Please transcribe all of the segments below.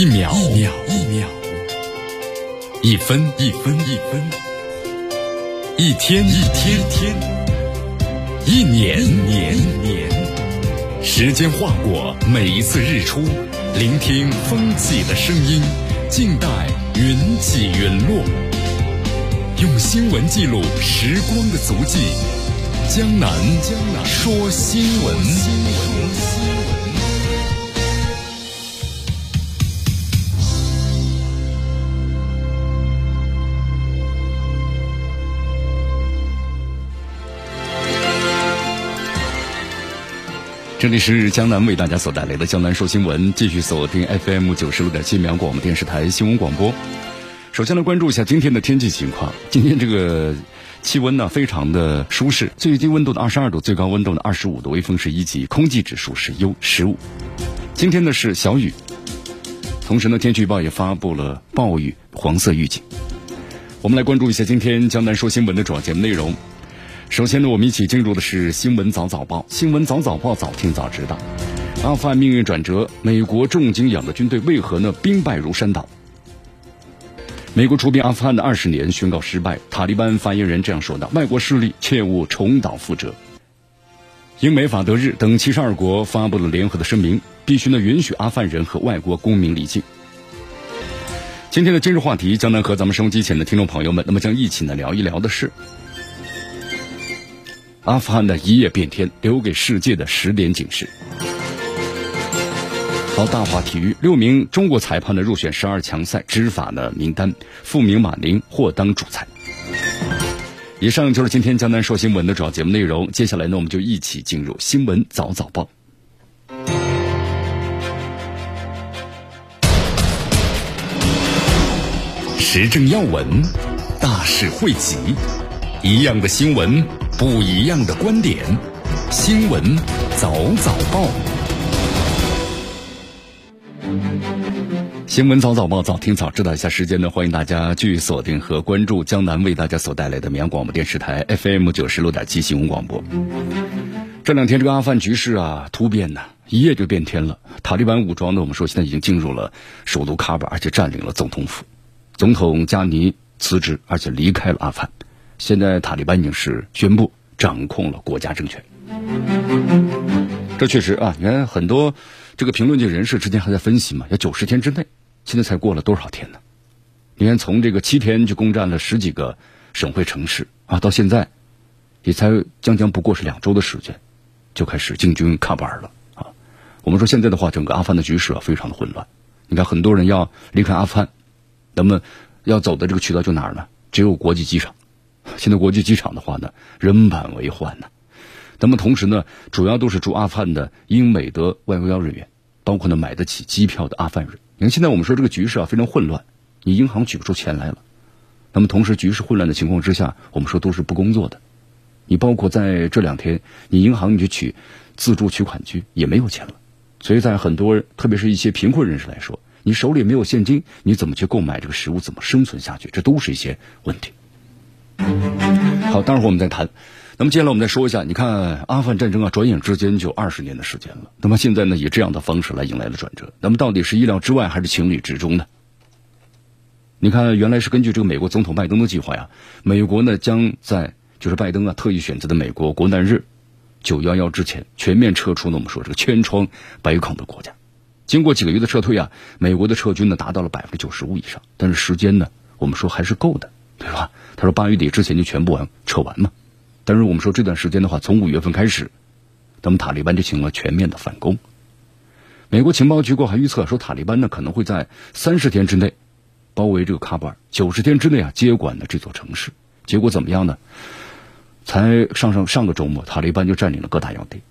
一秒一秒一秒，一分一分一分，一天一天天，一年一年年。时间划过每一次日出，聆听风起的声音，静待云起云落。用新闻记录时光的足迹，江南说新闻。这里是江南为大家所带来的江南说新闻，继续锁定 FM 96.7绵阳广播电视台新闻广播。首先来关注一下今天的天气情况。今天这个气温呢非常的舒适，最低温度的22度，最高温度的25度，微风是1级，空气指数是 U15。今天呢是小雨，同时呢天气预报也发布了暴雨黄色预警。我们来关注一下今天江南说新闻的主要节目内容。首先呢，我们一起进入的是新闻早早报。新闻早早报，早听早知道。阿富汗命运转折，美国重金养的军队为何呢兵败如山倒？美国出兵阿富汗的20年宣告失败，塔利班发言人这样说道：外国势力切勿重蹈覆辙。英美法德日等72国发布了联合的声明，必须呢允许阿富汗人和外国公民离境。今天的今日话题，将能和咱们收音机前的听众朋友们，那么将一起呢聊一聊的是阿富汗的一夜变天，留给世界的10点警示。到大话体育，6名中国裁判的入选12强赛执法的名单，傅明、马宁或当主裁。以上就是今天江南说新闻的主要节目内容。接下来呢，我们就一起进入新闻早早报。时政要闻，大事汇集，一样的新闻，不一样的观点。新闻早早报，新闻早早报，早听早知道。一下时间呢，欢迎大家继续锁定和关注江南为大家所带来的绵阳广播电视台 FM 96.7新闻广播。这两天这个阿富汗局势啊突变呢，一夜就变天了。塔利班武装呢，我们说现在已经进入了首都喀布尔，而且占领了总统府。总统加尼辞职，而且离开了阿富汗。现在塔利班已经是宣布掌控了国家政权，这确实啊，你看很多这个评论界人士之间还在分析嘛，要90天之内，现在才过了多少天呢？你看从这个7天就攻占了10几个省会城市啊，到现在也才将不过是2周的时间，就开始进军喀布尔了啊。我们说现在的话，整个阿富汗的局势啊非常的混乱。你看很多人要离开阿富汗，那么要走的这个渠道就哪儿呢？只有国际机场。现在国际机场的话呢，人满为患呢。那么同时呢，主要都是驻阿富汗的英美德外交人员，包括呢买得起机票的阿富汗人。你看现在我们说这个局势啊非常混乱，你银行取不出钱来了。那么同时局势混乱的情况之下，我们说都是不工作的。你包括在这2天，你银行你去取自助取款机也没有钱了。所以在很多特别是一些贫困人士来说，你手里没有现金，你怎么去购买这个食物，怎么生存下去，这都是一些问题。好，待会儿我们再谈。那么接下来我们再说一下，你看阿富汗战争啊，转眼之间就20年的时间了。那么现在呢，以这样的方式来迎来了转折。那么到底是意料之外还是情理之中呢？你看，原来是根据这个美国总统拜登的计划呀，美国呢将在就是拜登啊特意选择的美国国难日911之前全面撤出呢我们说这个千疮百孔的国家。经过几个月的撤退啊，美国的撤军呢达到了95%以上，但是时间呢我们说还是够的。对吧？他说8月底之前就全部撤完嘛。但是我们说这段时间的话，从5月份开始，咱们塔利班就行了全面的反攻。美国情报机构还预测说，塔利班呢可能会在30天之内包围这个喀布尔，90天之内啊接管了这座城市。结果怎么样呢？才上个周末，塔利班就占领了各大要地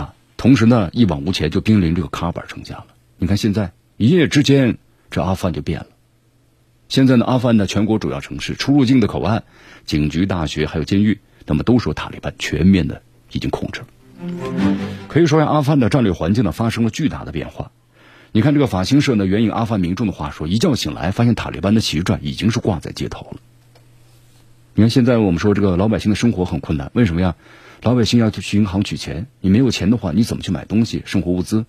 啊。同时呢，一往无前就兵临这个喀布尔城下了。你看现在一夜之间，这阿富汗就变了。现在呢，阿富汗的全国主要城市、出入境的口岸、警局、大学还有监狱，那么都说塔利班全面的已经控制了。可以说呀，阿富汗的战略环境呢发生了巨大的变化。你看这个法新社呢援引阿富汗民众的话说，一觉醒来发现塔利班的旗帜已经是挂在街头了。你看现在我们说这个老百姓的生活很困难，为什么呀？老百姓要去银行取钱，你没有钱的话，你怎么去买东西、生活物资？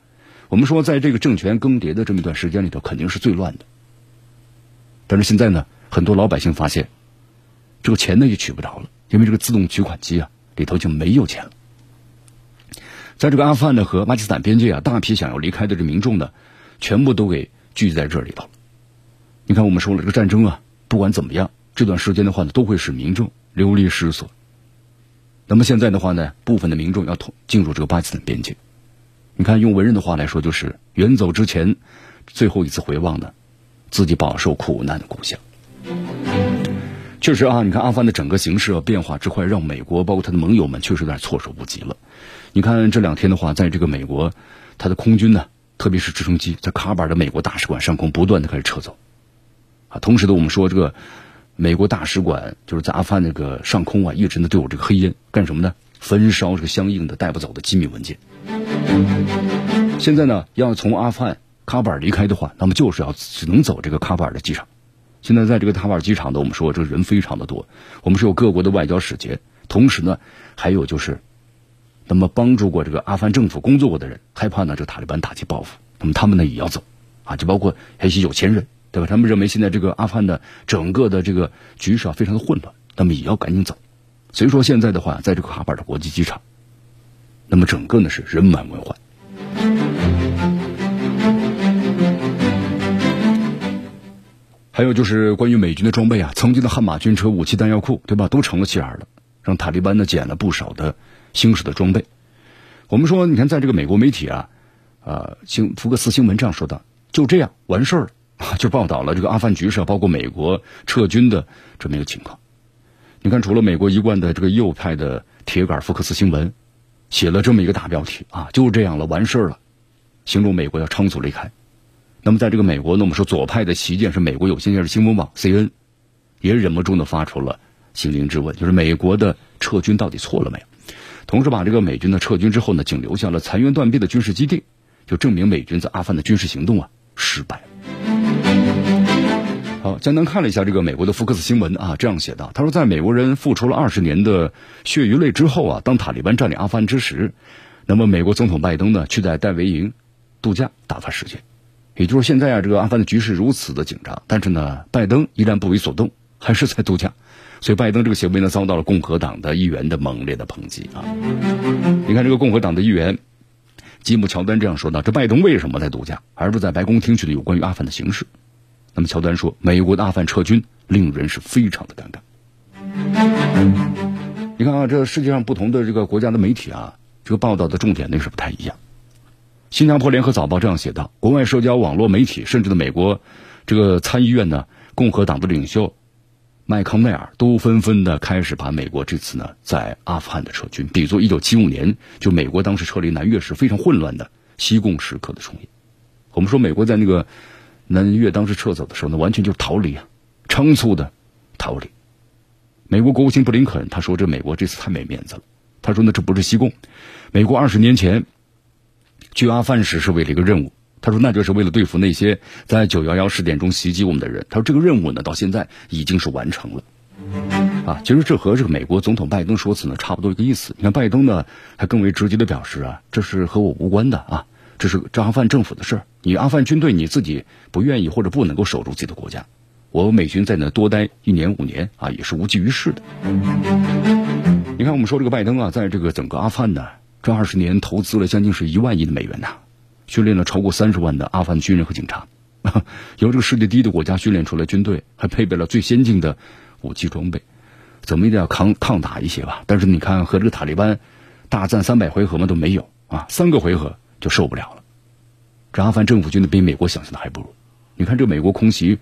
我们说在这个政权更迭的这么一段时间里头，肯定是最乱的。但是现在呢，很多老百姓发现这个钱呢也取不着了，因为这个自动取款机啊里头就没有钱了。在这个阿富汗呢和巴基斯坦边界啊，大批想要离开的这民众呢，全部都给聚集在这里头了。你看我们说了，这个战争啊，不管怎么样，这段时间的话呢，都会使民众流离失所。那么现在的话呢，部分的民众要进入这个巴基斯坦边界。你看用文人的话来说，就是远走之前最后一次回望呢，自己饱受苦难的故乡。确实啊，你看阿富汗的整个形势啊变化之快，让美国包括他的盟友们确实有点措手不及了。你看这两天的话，在这个美国他的空军呢，特别是直升机在喀布尔的美国大使馆上空不断的开始撤走啊。同时呢，我们说这个美国大使馆就是在阿富汗那个上空啊，一直呢都有这个黑烟，干什么呢？焚烧这个相应的带不走的机密文件。现在呢，要从阿富汗喀布尔离开的话，那么就是要只能走这个喀布尔的机场。现在在这个喀布尔机场呢，我们说这个人非常的多，我们是有各国的外交使节，同时呢，还有就是那么帮助过这个阿富汗政府工作过的人，害怕呢这个塔利班打击报复，那么他们呢也要走啊，就包括还有些有钱人。对吧？他们认为现在这个阿富汗的整个的这个局势啊非常的混乱，那么也要赶紧走。所以说现在的话，在这个喀布尔的国际机场，那么整个呢是人满为患。还有就是关于美军的装备啊，曾经的悍马军车、武器弹药库，对吧，都成了弃儿了，让塔利班呢捡了不少的新式的装备。我们说，你看在这个美国媒体啊，福克斯新闻这样说道：“就这样完事儿了。”就报道了这个阿富汗局势，包括美国撤军的这么一个情况。你看，除了美国一贯的这个右派的铁杆福克斯新闻写了这么一个大标题啊，就这样了，完事儿了，形容美国要仓促离开。那么在这个美国呢，我们说左派的旗舰是美国有线电视新闻网 CN 也忍不住的发出了心灵之问，就是美国的撤军到底错了没有？同时把这个美军的撤军之后呢，仅留下了残垣断壁的军事基地，就证明美军在阿富汗的军事行动啊失败了。好，简单看了一下这个美国的福克斯新闻啊，这样写道，他说在美国人付出了20年的血与泪之后啊，当塔利班占领阿富汗之时，那么美国总统拜登呢，却在戴维营度假打发时间。也就是现在啊，这个阿富汗的局势如此的紧张，但是呢，拜登依然不为所动，还是在度假。所以拜登这个行为呢，遭到了共和党的议员的猛烈的抨击啊。你看这个共和党的议员吉姆·乔丹这样说道，这拜登为什么在度假，而不在白宫听取的有关于阿富汗的形势？那么乔丹说，美国的阿富汗撤军令人是非常的尴尬。你看啊，这世界上不同的这个国家的媒体啊，这个报道的重点那是不太一样。新加坡联合早报这样写道，国外社交网络媒体甚至的美国这个参议院呢，共和党的领袖麦康奈尔都纷纷的开始把美国这次呢在阿富汗的撤军比作1975年就美国当时撤离南越时非常混乱的西贡时刻的重演。我们说美国在那个南越当时撤走的时候呢，完全就是逃离啊，仓促的逃离。美国国务卿布林肯他说，这美国这次太没面子了。他说呢，这不是西贡，美国20年前去阿富汗时是为了一个任务，他说那就是为了对付那些在911事件中袭击我们的人。他说这个任务呢到现在已经是完成了啊。其实这和这个美国总统拜登说辞呢差不多一个意思。你看拜登呢还更为直接的表示啊，这是和我无关的啊，这是阿富汗政府的事儿，你阿富汗军队你自己不愿意或者不能够守住自己的国家，我美军在那多待1年5年啊，也是无济于事的。你看我们说这个拜登啊，在这个整个阿富汗呢，这20年投资了将近是1万亿的美元呐，训练了超过30万的阿富汗军人和警察，由这个世界第一的国家训练出来军队，还配备了最先进的武器装备，怎么一定要抗打一些吧？但是你看和这个塔利班大战300回合嘛都没有啊，3个回合。就受不了了。这阿富汗政府军的比美国想象的还不如。你看这美国空袭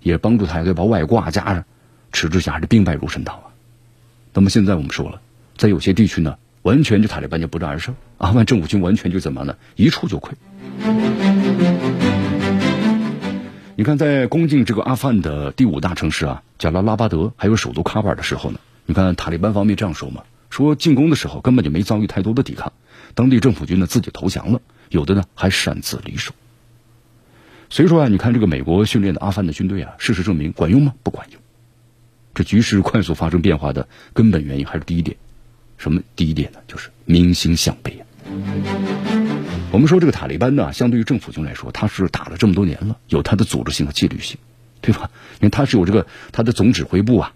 也帮助他，对吧？外挂加上迟滞下是兵败如山倒啊。那么现在我们说了，在有些地区呢，完全就塔利班就不战而胜，阿富汗政府军完全就怎么呢？一触就溃。你看，在攻进这个阿富汗的第5大城市啊，贾拉拉巴德还有首都喀布尔的时候呢，你看塔利班方面这样说嘛，说进攻的时候根本就没遭遇太多的抵抗。当地政府军呢自己投降了，有的呢还擅自离手。所以说啊，你看这个美国训练的阿富汗的军队啊，事实证明管用吗？不管用。这局势快速发生变化的根本原因还是第一点，什么第一点呢？就是民心向背啊。我们说这个塔利班呢，相对于政府军来说，他是打了这么多年了，有他的组织性和纪律性，对吧？因为他是有这个他的总指挥部啊，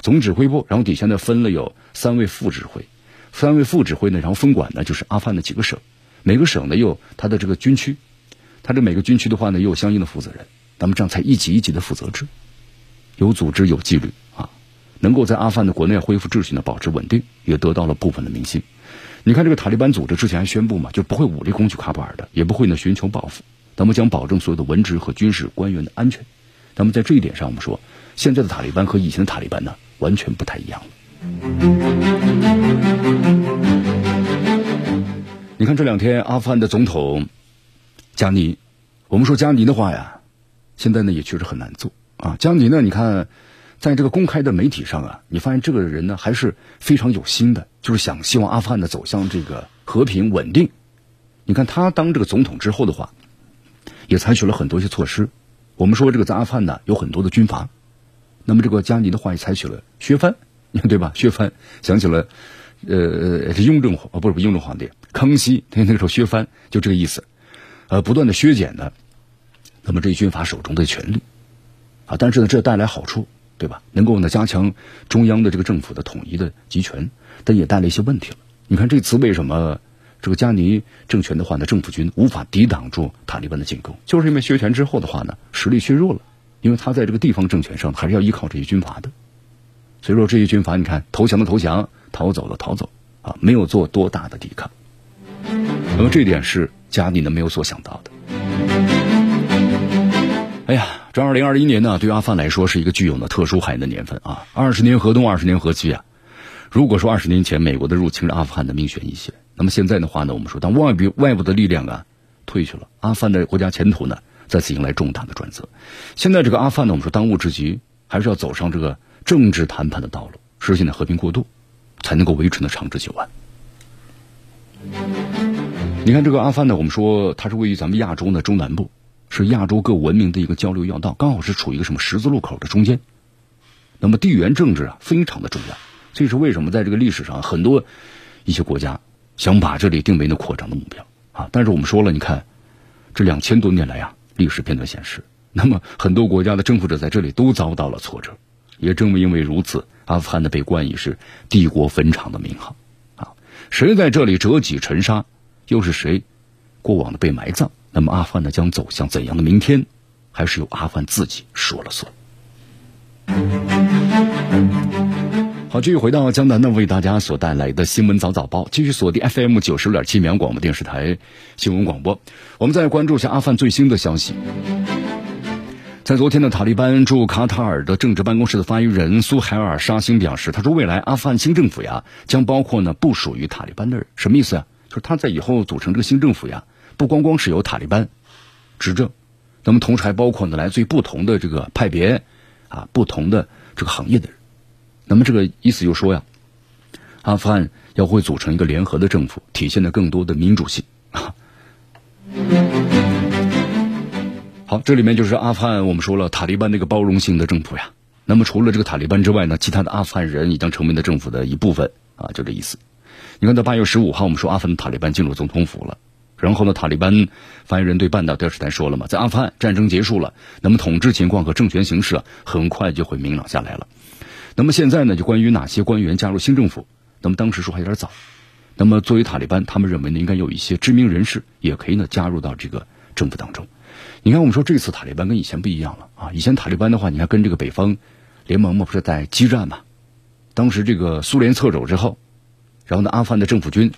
总指挥部，然后底下呢分了有3位副指挥，3位副指挥呢，然后分管呢就是阿富汗的几个省，每个省呢又有他的这个军区，他这每个军区的话呢又有相应的负责人，咱们这样才一级一级的负责制，有组织有纪律啊，能够在阿富汗的国内恢复秩序呢，保持稳定，也得到了部分的民心。你看这个塔利班组织之前还宣布嘛，就不会武力攻击喀布尔的，也不会呢寻求报复，咱们将保证所有的文职和军事官员的安全。咱们在这一点上，我们说现在的塔利班和以前的塔利班呢完全不太一样了。你看这2天阿富汗的总统加尼，我们说加尼的话呀，现在呢也确实很难做啊。加尼呢，你看在这个公开的媒体上啊，你发现这个人呢还是非常有心的，就是想希望阿富汗呢走向这个和平稳定。你看他当这个总统之后的话，也采取了很多一些措施。我们说这个在阿富汗呢有很多的军阀，那么这个加尼的话也采取了削藩，对吧？削藩，想起了雍正皇帝康熙，他那个时候削藩就这个意思，不断的削减呢，那么这军阀手中的权力啊，但是呢这带来好处，对吧？能够呢加强中央的这个政府的统一的集权，但也带来一些问题了。你看这次为什么这个加尼政权的话呢，政府军无法抵挡住塔利班的进攻，就是因为削权之后的话呢，实力削弱了，因为他在这个地方政权上还是要依靠这些军阀的。所以说这些军阀，你看投降的投降，逃走的逃走啊，没有做多大的抵抗。那么这点是加尼呢没有所想到的。哎呀，这2021年呢，对于阿富汗来说是一个具有呢特殊含义的年份啊。20年河东，20年河西啊。如果说20年前美国的入侵是阿富汗的命悬一线，那么现在的话呢，我们说当外部的力量啊退去了，阿富汗的国家前途呢再次迎来重大的转折。现在这个阿富汗呢，我们说当务之急还是要走上这个政治谈判的道路，实现的和平过渡，才能够维持呢长治久安。你看这个阿富汗呢，我们说它是位于咱们亚洲的中南部，是亚洲各文明的一个交流要道，刚好是处于一个什么十字路口的中间。那么地缘政治啊非常的重要，这是为什么在这个历史上很多一些国家想把这里定为呢扩张的目标啊。但是我们说了，你看这2000多年来啊，历史片段显示，那么很多国家的征服者在这里都遭到了挫折，也正因为如此，阿富汗呢被冠以是帝国坟场的名号啊。谁在这里折戟沉沙，又是谁过往的被埋葬，那么阿富汗呢将走向怎样的明天，还是由阿富汗自己说了算。好，继续回到江南呢为大家所带来的新闻早早报，继续锁定 FM96.7 绵阳广播电视台新闻广播。我们再关注一下阿富汗最新的消息。在昨天呢，塔利班驻卡塔尔的政治办公室的发言人苏海尔沙辛表示，他说未来阿富汗新政府呀将包括呢不属于塔利班的人。什么意思啊？就是他在以后组成这个新政府呀，不光光是由塔利班执政，那么同时还包括呢来自于不同的这个派别啊，不同的这个行业的人。那么这个意思就说呀，阿富汗要会组成一个联合的政府，体现了更多的民主性啊。好，这里面就是阿富汗，我们说了塔利班那个包容性的政府呀。那么除了这个塔利班之外呢，其他的阿富汗人已经成为了政府的一部分啊，就这意思。你看到8月15号，我们说阿富汗塔利班进入总统府了。然后呢，塔利班发言人对半岛电视台说了嘛，在阿富汗战争结束了，那么统治情况和政权形势啊，很快就会明朗下来了。那么现在呢，就关于哪些官员加入新政府，那么当时说还有点早。那么作为塔利班，他们认为呢，应该有一些知名人士也可以呢加入到这个政府当中。你看，我们说这次塔利班跟以前不一样了啊！以前塔利班的话，你看跟这个北方联盟嘛，不是在激战嘛？当时这个苏联撤走之后，然后呢，阿富汗的政府军。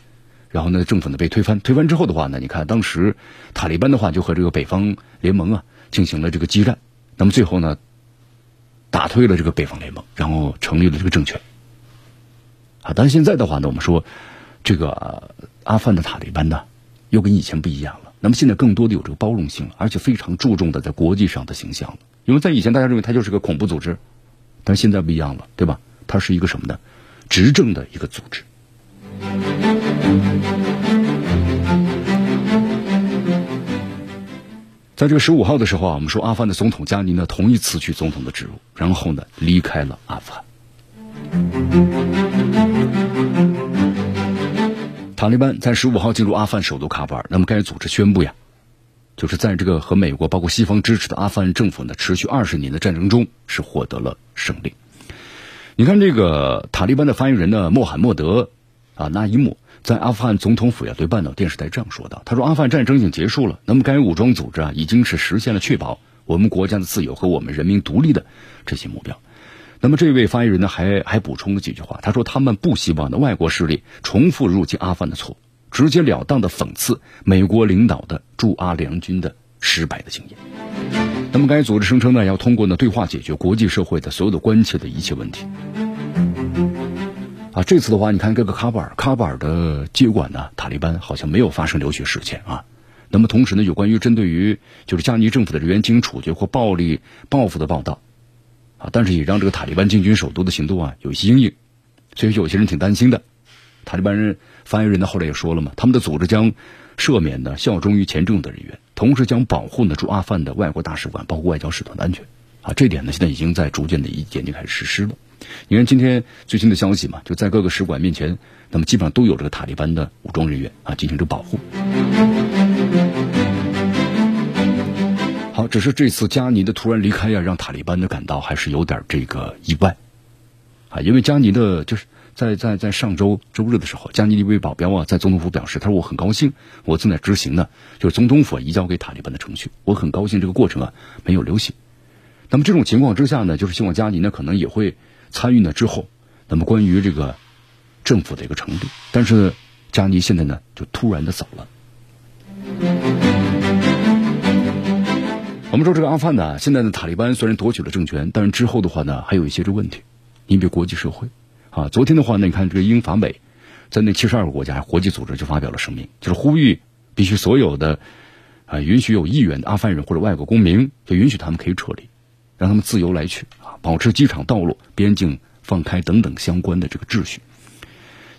然后呢，政府呢被推翻，推翻之后的话呢，你看当时塔利班的话就和这个北方联盟啊进行了这个激战，那么最后呢打退了这个北方联盟，然后成立了这个政权啊。但现在的话呢，我们说这个、阿富汗的塔利班呢又跟以前不一样了，那么现在更多的有这个包容性了，而且非常注重的在国际上的形象了。因为在以前大家认为它就是个恐怖组织，但现在不一样了，对吧？它是一个什么呢？执政的一个组织。在这个15号的时候啊，我们说阿富汗的总统加尼呢同意辞去总统的职务，然后呢离开了阿富汗。塔利班在15号进入阿富汗首都喀布尔，那么该组织宣布呀，就是在这个和美国包括西方支持的阿富汗政府呢持续20年的战争中是获得了胜利。你看这个塔利班的发言人呢穆罕默德啊纳伊姆在阿富汗总统府呀对半岛电视台这样说道，他说阿富汗战争已经结束了，那么该武装组织啊已经是实现了确保我们国家的自由和我们人民独立的这些目标。那么这位发言人呢还补充了几句话，他说他们不希望的外国势力重复入侵阿富汗的错误，直截了当的讽刺美国领导的驻阿联军的失败的经验。那么该组织声称呢要通过呢对话解决国际社会的所有的关切的一切问题。啊，这次的话你看这个喀布尔的接管呢塔利班好像没有发生流血事件啊。那么同时呢有关于针对于就是加尼政府的人员进行处决或暴力报复的报道啊，但是也让这个塔利班进军首都的行动啊有一些阴影，所以有些人挺担心的。塔利班人发言人呢后来也说了嘛，他们的组织将赦免呢效忠于前政府的人员，同时将保护呢驻阿富汗的外国大使馆包括外交使团的安全啊，这点呢现在已经在逐渐的一点点开始实施了。你看今天最新的消息嘛，就在各个使馆面前，那么基本上都有这个塔利班的武装人员啊进行这个保护。好，只是这次加尼的突然离开呀，让塔利班的感到还是有点这个意外啊，因为加尼的就是在上周周日的时候，加尼的一位保镖啊在总统府表示，他说我很高兴，我正在执行呢就是总统府移交给塔利班的程序，我很高兴这个过程啊没有流血。那么这种情况之下呢，就是希望加尼呢可能也会参与呢之后那么关于这个政府的一个成立，但是加尼现在呢就突然的走了。我们说这个阿富汗呢，现在的塔利班虽然夺取了政权，但是之后的话呢，还有一些这问题。你比如国际社会啊，昨天的话呢，你看这个英法美，在那72个国家国际组织就发表了声明，就是呼吁必须所有的啊允许有意愿的阿富汗人或者外国公民，就允许他们可以撤离，让他们自由来去啊，保持机场、道路、边境放开等等相关的这个秩序。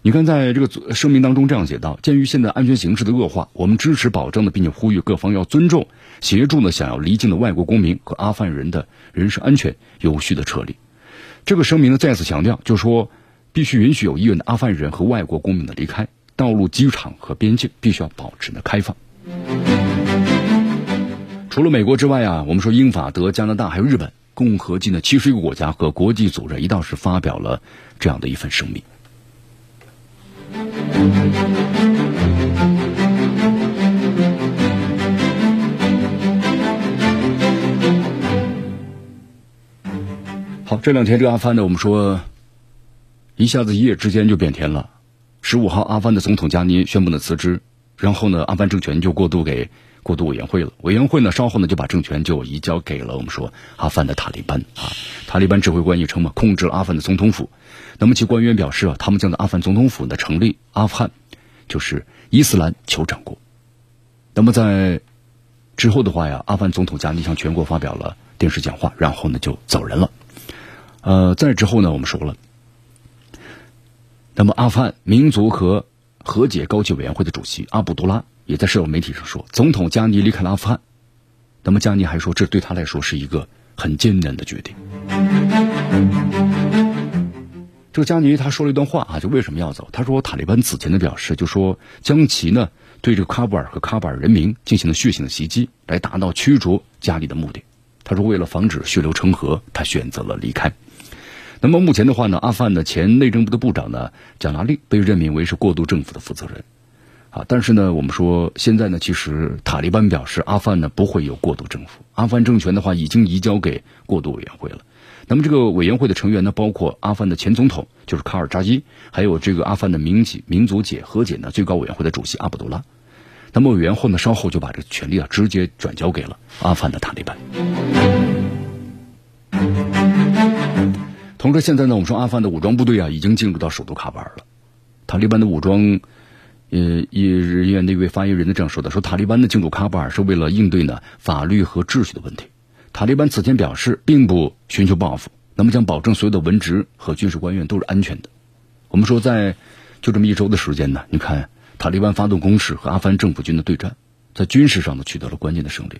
你看在这个声明当中这样写道，鉴于现在安全形势的恶化，我们支持保障的并且呼吁各方要尊重协助呢想要离境的外国公民和阿富汗人的人身安全有序的撤离。这个声明呢再次强调，就说必须允许有意愿的阿富汗人和外国公民的离开，道路、机场和边境必须要保持呢开放。除了美国之外啊，我们说英法德加拿大还有日本共合计呢71个国家和国际组织一道是发表了这样的一份声明。好，这两天这个阿富汗呢，我们说一下子一夜之间就变天了。15号阿富汗的总统加尼宣布了辞职，然后呢阿富汗政权就过渡给过渡委员会了，委员会呢稍后呢就把政权就移交给了我们说阿富汗的塔利班啊，塔利班指挥官也称嘛控制了阿富汗的总统府。那么其官员表示啊，他们将在阿富汗总统府呢成立阿富汗就是伊斯兰酋长国。那么在之后的话呀，阿富汗总统加尼向全国发表了电视讲话，然后呢就走人了。在之后呢我们说了，那么阿富汗民族和和解高级委员会的主席阿卜杜拉也在社交媒体上说，总统加尼离开了阿富汗。那么加尼还说，这对他来说是一个很艰难的决定。这个加尼他说了一段话啊，就为什么要走？他说塔利班此前的表示，就说将其呢对这个喀布尔和喀布尔人民进行了血腥的袭击，来达到驱逐加尼的目的。他说为了防止血流成河，他选择了离开。那么目前的话呢，阿富汗的前内政部的部长呢贾拉利被任命为是过渡政府的负责人。啊，但是呢，我们说现在呢，其实塔利班表示阿富汗呢不会有过渡政府，阿富汗政权的话已经移交给过渡委员会了。那么这个委员会的成员呢，包括阿富汗的前总统就是卡尔扎伊，还有这个阿富汗的民族和解呢最高委员会的主席阿卜杜拉。那么委员会呢稍后就把这个权力啊直接转交给了阿富汗的塔利班。同时现在呢，我们说阿富汗的武装部队啊已经进入到首都喀布尔了，塔利班的武装。人员的一位发言人呢这样说的，说塔利班的进驻喀布尔是为了应对呢法律和秩序的问题。塔利班此前表示并不寻求报复，那么将保证所有的文职和军事官员都是安全的。我们说在就这么一周的时间呢，你看塔利班发动攻势和阿富汗政府军的对战，在军事上呢取得了关键的胜利。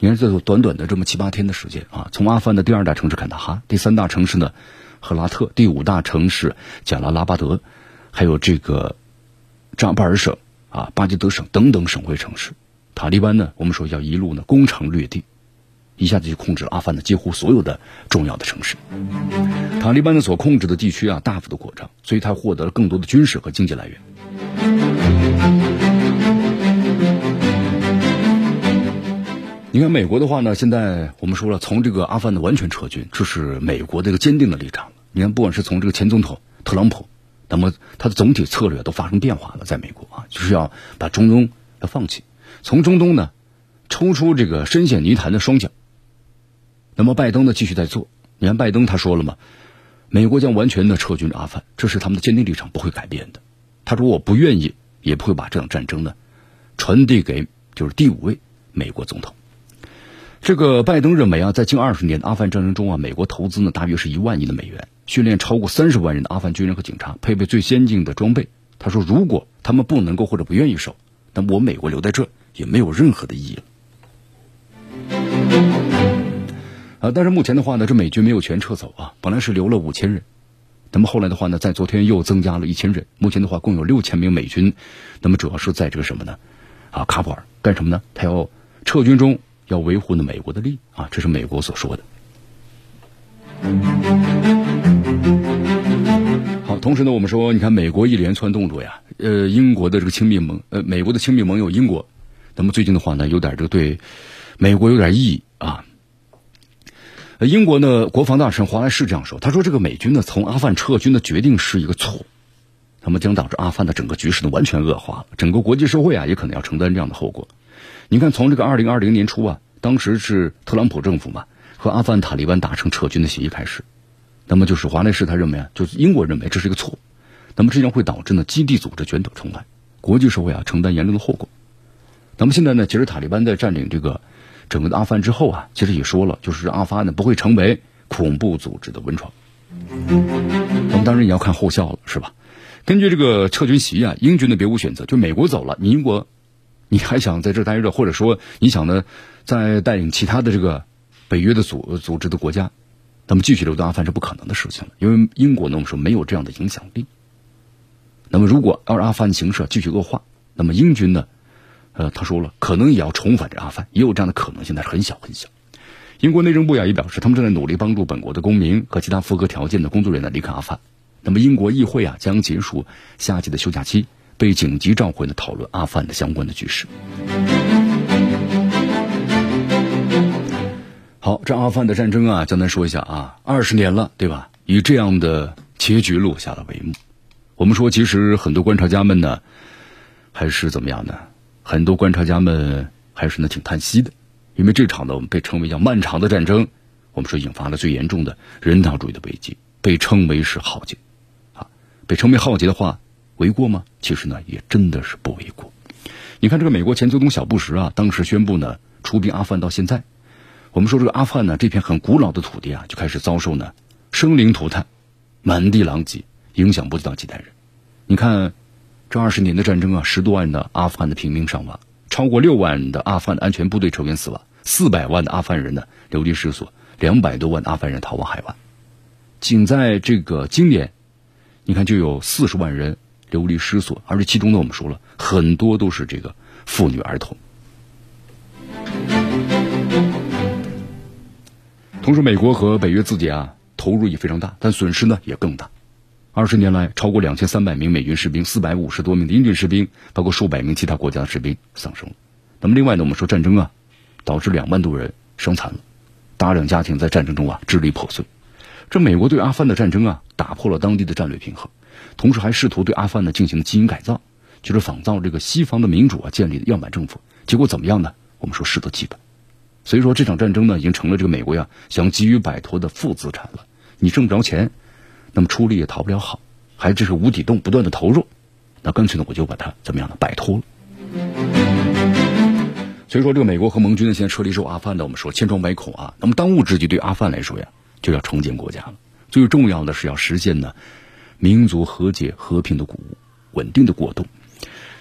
你看这短短的这么7-8天的时间啊，从阿富汗的第二大城市坎大哈，第三大城市呢赫拉特，第5大城市贾拉拉巴德，还有这个扎巴尔省啊、巴基德省等等省会城市。塔利班呢，我们说要一路呢攻城略地，一下子就控制了阿富汗的几乎所有的重要的城市。塔利班呢所控制的地区啊大幅的扩张，所以他获得了更多的军事和经济来源。你看美国的话呢，现在我们说了，从这个阿富汗的完全撤军，这是美国的一个坚定的立场。你看，不管是从这个前总统特朗普，那么他的总体策略都发生变化了，在美国啊，就是要把中东要放弃，从中东呢抽出这个深陷泥潭的双脚。那么拜登呢继续在做，你看拜登他说了嘛，美国将完全的撤军阿富汗，这是他们的坚定立场，不会改变的。他说我不愿意，也不会把这场战争呢传递给就是第5位美国总统。这个拜登认为啊，在近20年的阿富汗战争中啊，美国投资呢大约是1万亿的美元，训练超过30万人的阿富汗军人和警察，配备最先进的装备。他说，如果他们不能够或者不愿意守，那么我美国留在这也没有任何的意义了。啊，但是目前的话呢，这美军没有全撤走啊，本来是留了5000人，那么后来的话呢，在昨天又增加了1000人，目前的话共有6000名美军。那么主要是在这个什么呢？啊，喀布尔干什么呢？他要撤军中。要维护呢美国的利益啊，这是美国所说的。好，同时呢，我们说，你看美国一连串动作呀，英国的这个亲密盟，美国的亲密盟友英国，那么最近的话呢，有点这个对美国有点异议啊。英国呢，国防大臣华莱士这样说，他说这个美军呢从阿富汗撤军的决定是一个错误，他们将导致阿富汗的整个局势呢完全恶化了，整个国际社会啊也可能要承担这样的后果。你看，从这个2020年初啊，当时是特朗普政府嘛，和阿富汗塔利班达成撤军的协议开始，那么就是华莱士他认为啊，就是英国认为这是一个错误，那么这将会导致呢基地组织卷土重来，国际社会啊承担严重的后果。那么现在呢，其实塔利班在占领这个整个的阿富汗之后啊，其实也说了，就是阿富汗呢不会成为恐怖组织的温床。那么当然也要看后效了，是吧？根据这个撤军协议啊，英军呢别无选择，就美国走了，你英国。你还想在这待着，或者说你想呢，再带领其他的这个北约的组织的国家，那么继续留在阿富汗是不可能的事情了，因为英国呢，我们说没有这样的影响力。那么如果要是阿富汗形势继续恶化，那么英军呢，他说了，可能也要重返这阿富汗，也有这样的可能性，但是很小很小。英国内政部也表示，他们正在努力帮助本国的公民和其他符合条件的工作人员离开阿富汗。那么英国议会啊，将结束夏季的休假期。被紧急召回呢，讨论阿富汗的相关的局势。好，这阿富汗的战争啊，简单说一下啊，20年了，对吧？以这样的结局落下了帷幕。我们说，其实很多观察家们呢，还是怎么样呢？很多观察家们还是呢挺叹息的，因为这场呢，我们被称为叫漫长的战争，我们说引发了最严重的人道主义的危机，被称为是浩劫啊，被称为浩劫的话。为过吗？其实呢，也真的是不为过。你看，这个美国前总统小布什啊，当时宣布呢出兵阿富汗到现在，我们说这个阿富汗呢这片很古老的土地啊，就开始遭受呢生灵涂炭，满地狼藉，影响不知道几代人。你看，这20年的战争啊，10多万的阿富汗的平民伤亡，超过6万的阿富汗安全部队成员死亡，400万的阿富汗人呢流离失所，200多万的阿富汗人逃往海外。仅在这个今年，你看就有40万人。流离失所，而且其中呢，我们说了很多都是这个妇女儿童。同时，美国和北约自己啊投入也非常大，但损失呢也更大。20年来，超过2300名美军士兵、450多名的英军士兵，包括数百名其他国家的士兵丧生了。那么，另外呢，我们说战争啊，导致2万多人伤残了，大量家庭在战争中啊支离破碎。这美国对阿富汗的战争啊，打破了当地的战略平衡。同时还试图对阿富汗呢进行基因改造，就是仿造这个西方的民主啊建立的样板政府，结果怎么样呢？我们说适得其反。所以说这场战争呢，已经成了这个美国呀想急于摆脱的负资产了。你挣不着钱，那么出力也讨不了好，还这是无底洞不断的投入，那干脆呢我就把它怎么样呢摆脱了。所以说这个美国和盟军呢现在撤离之后，阿富汗呢我们说千疮百孔啊。那么当务之急对阿富汗来说呀，就要重建国家了。最重要的是要实现呢。民族和解、和平的鼓舞、稳定的过渡。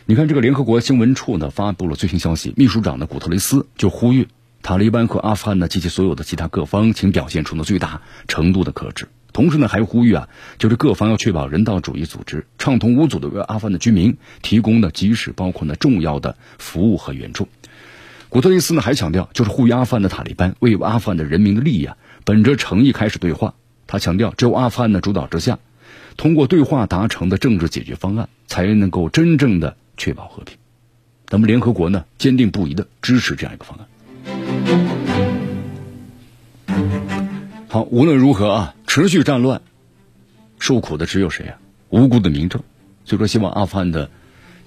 你看，这个联合国新闻处呢发布了最新消息，秘书长呢古特雷斯就呼吁塔利班和阿富汗呢及其所有的其他各方，请表现出呢最大程度的克制，同时呢，还呼吁啊，就是各方要确保人道主义组织畅通无阻的为阿富汗的居民提供的即时包括呢重要的服务和援助。古特雷斯呢还强调，就是呼吁阿富汗的塔利班为阿富汗的人民的利益啊，本着诚意开始对话。他强调，只有阿富汗的主导之下，通过对话达成的政治解决方案，才能够真正的确保和平。咱们联合国呢，坚定不移的支持这样一个方案。好，无论如何啊，持续战乱受苦的只有谁啊？无辜的民众。所以说，希望阿富汗的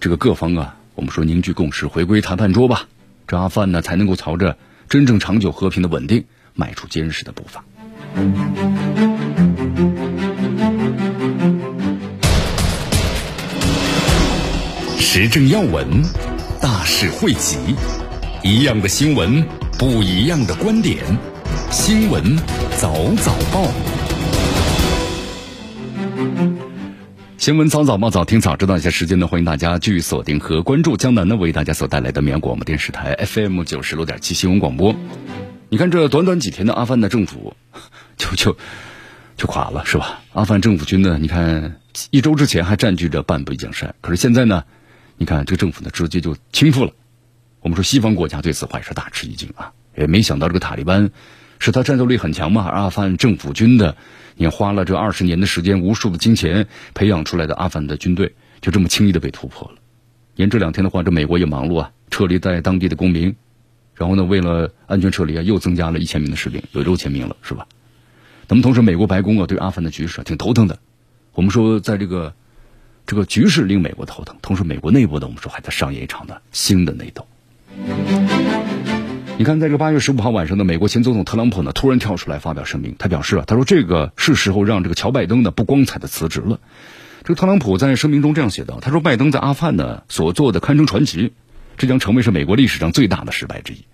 这个各方啊，我们说凝聚共识，回归谈判桌吧。这阿富汗呢，才能够朝着真正长久和平的稳定迈出坚实的步伐。时政要闻，大事汇集，一样的新闻，不一样的观点。新闻早早报，新闻早早报，早听早知道。一些时间呢，欢迎大家继续锁定和关注江南呢为大家所带来的绵阳广播电视台 FM96.7 新闻广播。你看这短短几天的阿富汗的政府就垮了，是吧？阿富汗政府军呢，你看一周之前还占据着半壁江山，可是现在呢，你看这个政府呢直接就倾覆了。我们说西方国家对此话也是大吃一惊啊，也没想到这个塔利班是他战斗力很强嘛，阿富汗政府军的，你花了这20年的时间，无数的金钱培养出来的阿富汗的军队，就这么轻易的被突破了。连这2天的话，这美国也忙碌啊，撤离在当地的公民，然后呢，为了安全撤离啊，又增加了1000名的士兵，有6000名了，是吧？那么同时，美国白宫啊，对阿富汗的局势啊，挺头疼的。我们说，在这个局势令美国头疼，同时美国内部的我们说还在上演一场的新的内斗。你看，在这个8月15号晚上呢，美国前总统特朗普呢突然跳出来发表声明，他表示啊，他说这个是时候让这个乔拜登呢不光彩的辞职了。这个特朗普在声明中这样写道，他说拜登在阿富汗呢所做的堪称传奇，这将成为是美国历史上最大的失败之一。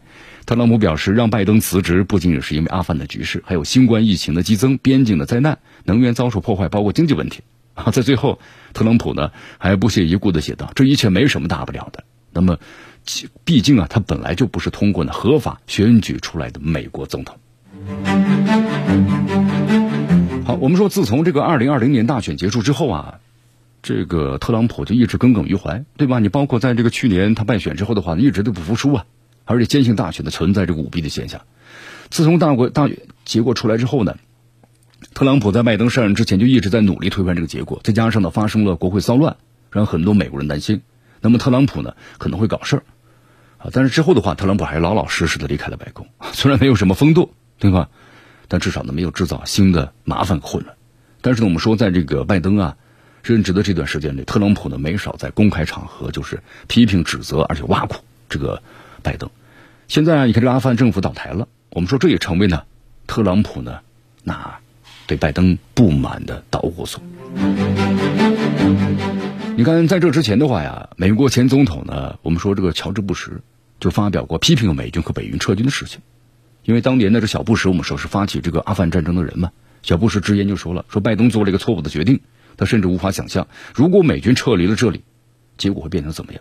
特朗普表示，让拜登辞职不仅仅是因为阿富汗的局势，还有新冠疫情的激增、边境的灾难、能源遭受破坏，包括经济问题啊。在最后，特朗普呢还不屑一顾的写道，这一切没什么大不了的。那么毕竟啊，他本来就不是通过呢合法选举出来的美国总统。好，我们说自从这个2020年大选结束之后啊，这个特朗普就一直耿耿于怀，对吧？你包括在这个去年他败选之后的话，一直都不服输啊，而且坚信大选的存在这个舞弊的现象。自从大选结果出来之后呢，特朗普在拜登上任之前就一直在努力推翻这个结果，再加上呢发生了国会骚乱，让很多美国人担心。那么特朗普呢可能会搞事儿啊，但是之后的话，特朗普还老老实实的离开了白宫，虽然没有什么风度，对吧？但至少呢没有制造新的麻烦混乱。但是呢，我们说在这个拜登啊任职的这段时间里，特朗普呢没少在公开场合就是批评指责，而且挖苦这个拜登。现在啊，你看这阿富汗政府倒台了，我们说这也成为呢特朗普呢那对拜登不满的导火索。你看，在这之前的话呀，美国前总统呢，我们说这个乔治·布什就发表过批评美军和北军撤军的事情，因为当年呢，这小布什我们说是发起这个阿富汗战争的人嘛，小布什直言就说了，说拜登做了一个错误的决定，他甚至无法想象，如果美军撤离了这里，结果会变成怎么样。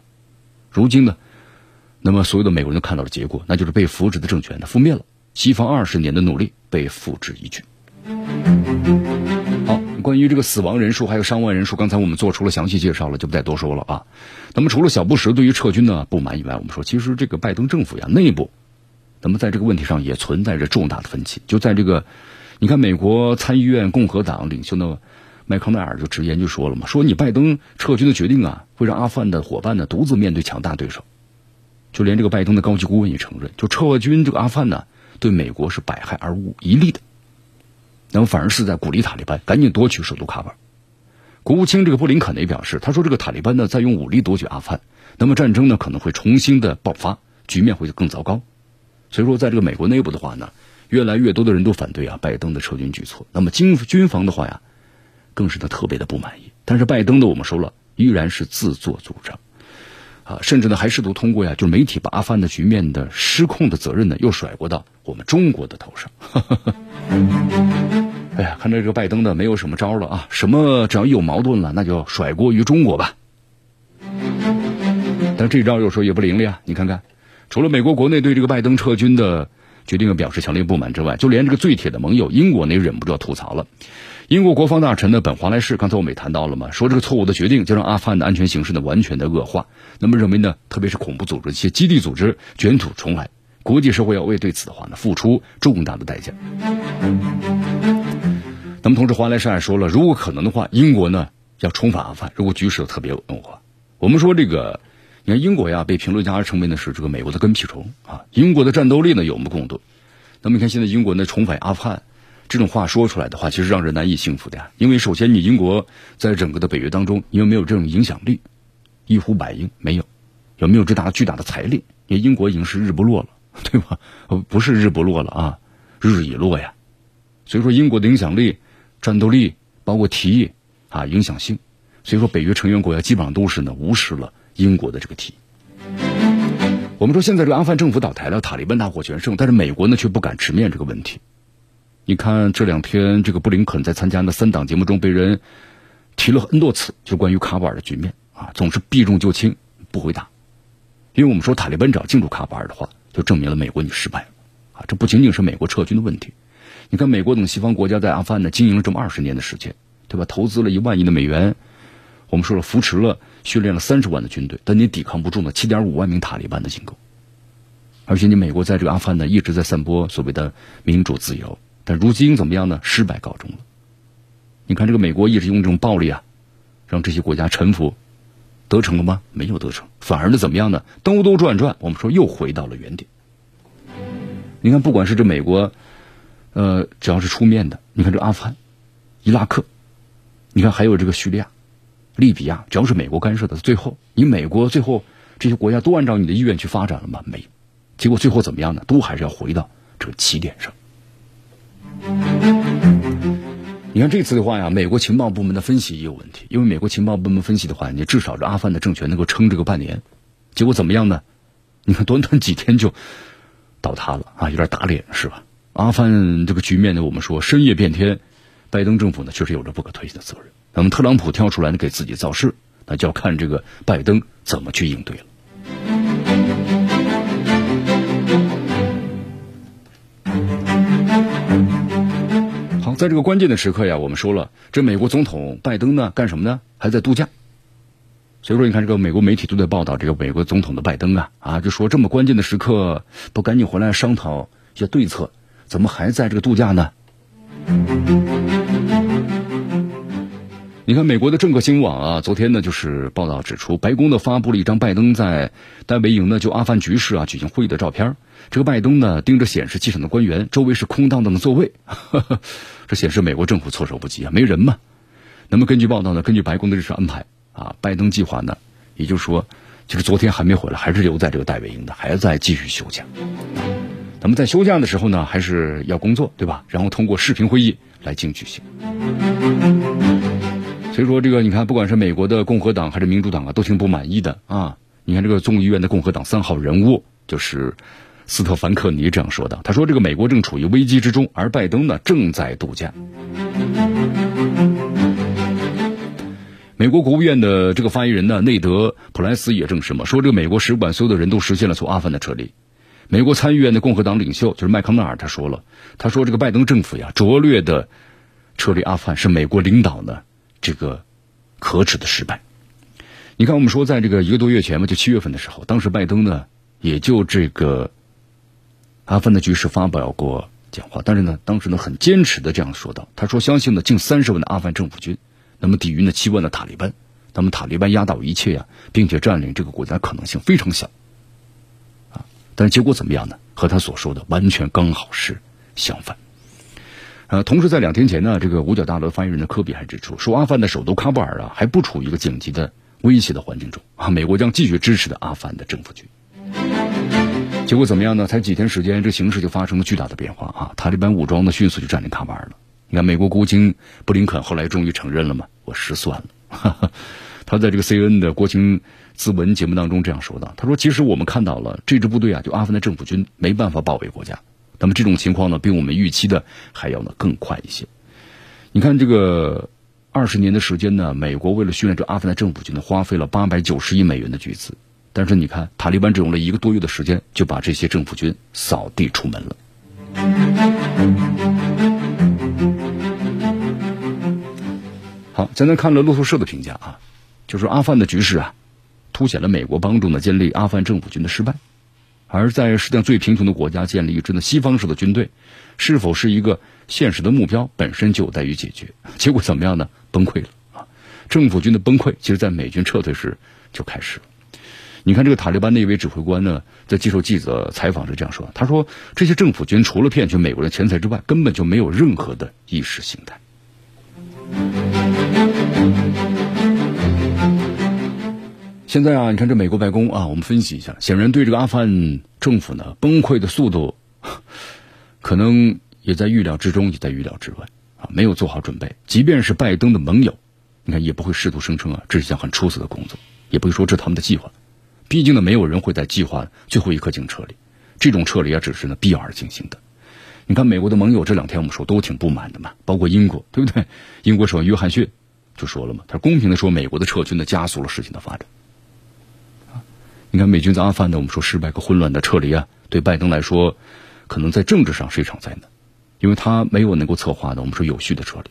如今呢，那么所有的美国人看到的结果，那就是被扶植的政权呢覆灭了，西方20年的努力被付之一炬。关于这个死亡人数还有伤亡人数，刚才我们做出了详细介绍了，就不再多说了啊。那么除了小布什对于撤军呢不满以外，我们说其实这个拜登政府呀内部，那么在这个问题上也存在着重大的分歧。就在这个，你看美国参议院共和党领袖呢麦康奈尔就直言就说了嘛，说你拜登撤军的决定啊，会让阿富汗的伙伴呢独自面对强大对手。就连这个拜登的高级顾问也承认，就撤军这个阿富汗呢对美国是百害而无一利的。那么反而是在鼓励塔利班赶紧夺取首都喀布尔。国务卿这个布林肯也表示，他说这个塔利班呢在用武力夺取阿富汗，那么战争呢可能会重新的爆发，局面会更糟糕。所以说在这个美国内部的话呢，越来越多的人都反对啊拜登的撤军举措，那么军方的话呀更是他特别的不满意。但是拜登的我们说了，依然是自作主张啊，甚至呢还试图通过呀就是媒体把阿富汗的局面的失控的责任呢又甩过到我们中国的头上。哎呀，看来这个拜登呢没有什么招了啊！什么只要一有矛盾了，那就甩锅于中国吧。但这招有时候也不灵了呀。你看看，除了美国国内对这个拜登撤军的决定表示强烈不满之外，就连这个最铁的盟友英国呢也忍不住要吐槽了。英国国防大臣呢本·华莱士，刚才我们也谈到了嘛，说这个错误的决定就让阿富汗的安全形势呢完全的恶化。那么认为呢，特别是恐怖组织一些基地组织卷土重来，国际社会要为对此的话呢付出重大的代价。那么同时华莱士还说了，如果可能的话，英国呢要重返阿富汗，如果局势特别恶化。我们说这个，你看英国呀，被评论家称为呢是这个美国的跟屁虫啊，英国的战斗力呢有目共睹。那么你看现在英国呢重返阿富汗这种话说出来的话，其实让人难以信服的呀。因为首先你英国在整个的北约当中，因为没有这种影响力，一呼百应，没有，有没有巨大的财力？因为英国已经是日不落了，对吧？不是日不落了啊，日已落呀。所以说英国的影响力、战斗力，包括提议啊影响性，所以说北约成员国呀基本上都是呢无视了英国的这个提议。我们说现在这个阿富汗政府倒台了，塔利班大获全胜，但是美国呢却不敢直面这个问题。你看这两天这个布林肯在参加的3档节目中被人提了很多次，就关于喀布尔的局面啊，总是避重就轻不回答。因为我们说塔利班只要进驻喀布尔的话，就证明了美国你失败了啊，这不仅仅是美国撤军的问题。你看美国等西方国家在阿富汗呢经营了这么20年的时间，对吧？投资了1万亿的美元，我们说了扶持了训练了30万的军队，但你抵抗不住呢 7.5 万名塔利班的进攻。而且你美国在这个阿富汗呢一直在散播所谓的民主自由，但如今怎么样呢？失败告终了。你看这个美国一直用这种暴力啊让这些国家臣服，得逞了吗？没有得逞，反而呢怎么样呢？兜转，我们说又回到了原点。你看不管是这美国只要是出面的，你看这阿富汗、伊拉克，你看还有这个叙利亚、利比亚，只要是美国干涉的，最后你美国最后这些国家都按照你的意愿去发展了吗？没，结果最后怎么样呢？都还是要回到这个起点上。你看这次的话呀，美国情报部门的分析也有问题，因为美国情报部门分析的话，你至少这阿富汗的政权能够撑这个半年，结果怎么样呢？你看短短几天就倒塌了啊，有点打脸是吧？阿富汗这个局面呢，我们说深夜变天，拜登政府呢确实有着不可推卸的责任。那么特朗普跳出来呢给自己造势，那就要看这个拜登怎么去应对了。好，在这个关键的时刻呀，我们说了，这美国总统拜登呢干什么呢？还在度假。所以说你看这个美国媒体都在报道这个美国总统的拜登啊就说这么关键的时刻不赶紧回来商讨一些对策，怎么还在这个度假呢？你看美国的政客新闻网啊，昨天呢就是报道指出，白宫呢发布了一张拜登在戴维营呢就阿富汗局势啊举行会议的照片。这个拜登呢盯着显示器上的官员，周围是空荡荡的座位，这显示美国政府措手不及啊，没人嘛。那么根据报道呢，根据白宫的日程安排啊，拜登计划呢，也就是说，就是昨天还没回来，还是留在这个戴维营的，还在继续休假。那么在休假的时候呢，还是要工作，对吧？然后通过视频会议来进行举行。所以说这个你看不管是美国的共和党还是民主党啊，都挺不满意的啊。你看这个众议院的共和党3号人物就是斯特凡克尼这样说的，他说这个美国正处于危机之中，而拜登呢正在度假。美国国务院的这个发言人呢内德普莱斯也证实嘛，说这个美国使馆所有的人都实现了从阿富汗的撤离。美国参议院的共和党领袖就是麦康纳尔，他说这个拜登政府呀拙劣的撤离阿富汗是美国领导呢这个可耻的失败。你看我们说在这个1个多月前嘛，就7月份的时候，当时拜登呢也就这个阿富汗的局势发表过讲话，但是呢当时呢很坚持的这样说道，他说相信呢近30万的阿富汗政府军，那么抵御呢7万的塔利班，那么塔利班压倒一切呀，并且占领这个国家的可能性非常小啊。但是结果怎么样呢？和他所说的完全刚好是相反。同时在2天前呢，这个五角大楼发言人的科比还指出，说阿富汗的首都喀布尔啊还不处于一个紧急的威胁的环境中啊，美国将继续支持的阿富汗的政府军。结果怎么样呢？才几天时间，这形势就发生了巨大的变化啊！塔利班武装呢迅速就占领喀布尔了。你看，美国国务卿布林肯后来终于承认了嘛，我失算了。他在这个 CNN 的国情咨文节目当中这样说的，他说：“其实我们看到了这支部队啊，就阿富汗的政府军没办法保卫国家。”那么这种情况呢，比我们预期的还要呢更快一些。你看这个20年的时间呢，美国为了训练这阿富汗政府军呢，花费了890亿美元的巨资。但是你看，塔利班只用了1个多月的时间，就把这些政府军扫地出门了。好，咱再看了路透社的评价啊，就说阿富汗的局势啊，凸显了美国帮助呢建立阿富汗政府军的失败，而在世界上最贫穷的国家建立一支呢西方式的军队，是否是一个现实的目标本身就有待于解决。结果怎么样呢？崩溃了啊！政府军的崩溃，其实在美军撤退时就开始了。你看这个塔利班那位指挥官呢，在接受记者采访时这样说，他说这些政府军除了骗取美国的钱财之外，根本就没有任何的意识形态。现在啊，你看这美国白宫啊，我们分析一下，显然对这个阿富汗政府呢崩溃的速度，可能也在预料之中，也在预料之外啊，没有做好准备。即便是拜登的盟友，你看也不会试图声称啊这是一项很出色的工作，也不会说这是他们的计划。毕竟呢，没有人会在计划最后一刻进行撤离，这种撤离啊，只是呢必要而进行的。你看，美国的盟友这两天我们说都挺不满的嘛，包括英国，对不对？英国首相约翰逊就说了嘛，他公平的说，美国的撤军呢加速了事情的发展。啊，你看美军在阿富汗呢，我们说失败和混乱的撤离啊，对拜登来说，可能在政治上是一场灾难，因为他没有能够策划的我们说有序的撤离，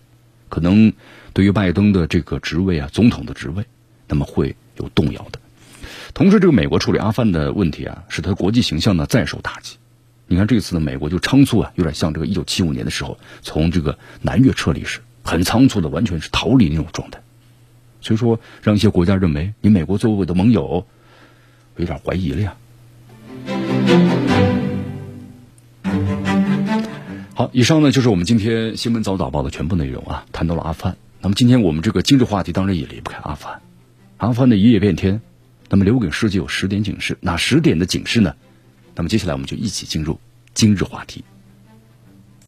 可能对于拜登的这个职位啊，总统的职位，那么会有动摇的。同时，这个美国处理阿富汗的问题啊，使他国际形象呢再受打击。你看这次呢，美国就仓促啊，有点像这个1975年的时候从这个南越撤离时，很仓促的，完全是逃离那种状态。所以说，让一些国家认为你美国作为我的盟友，有点怀疑了呀。好，以上呢就是我们今天新闻早早报的全部内容啊，谈到了阿富汗。那么今天我们这个今日话题当然也离不开阿富汗，阿富汗的一夜变天。那么留给世界有10点警示，哪10点的警示呢？那么接下来我们就一起进入今日话题。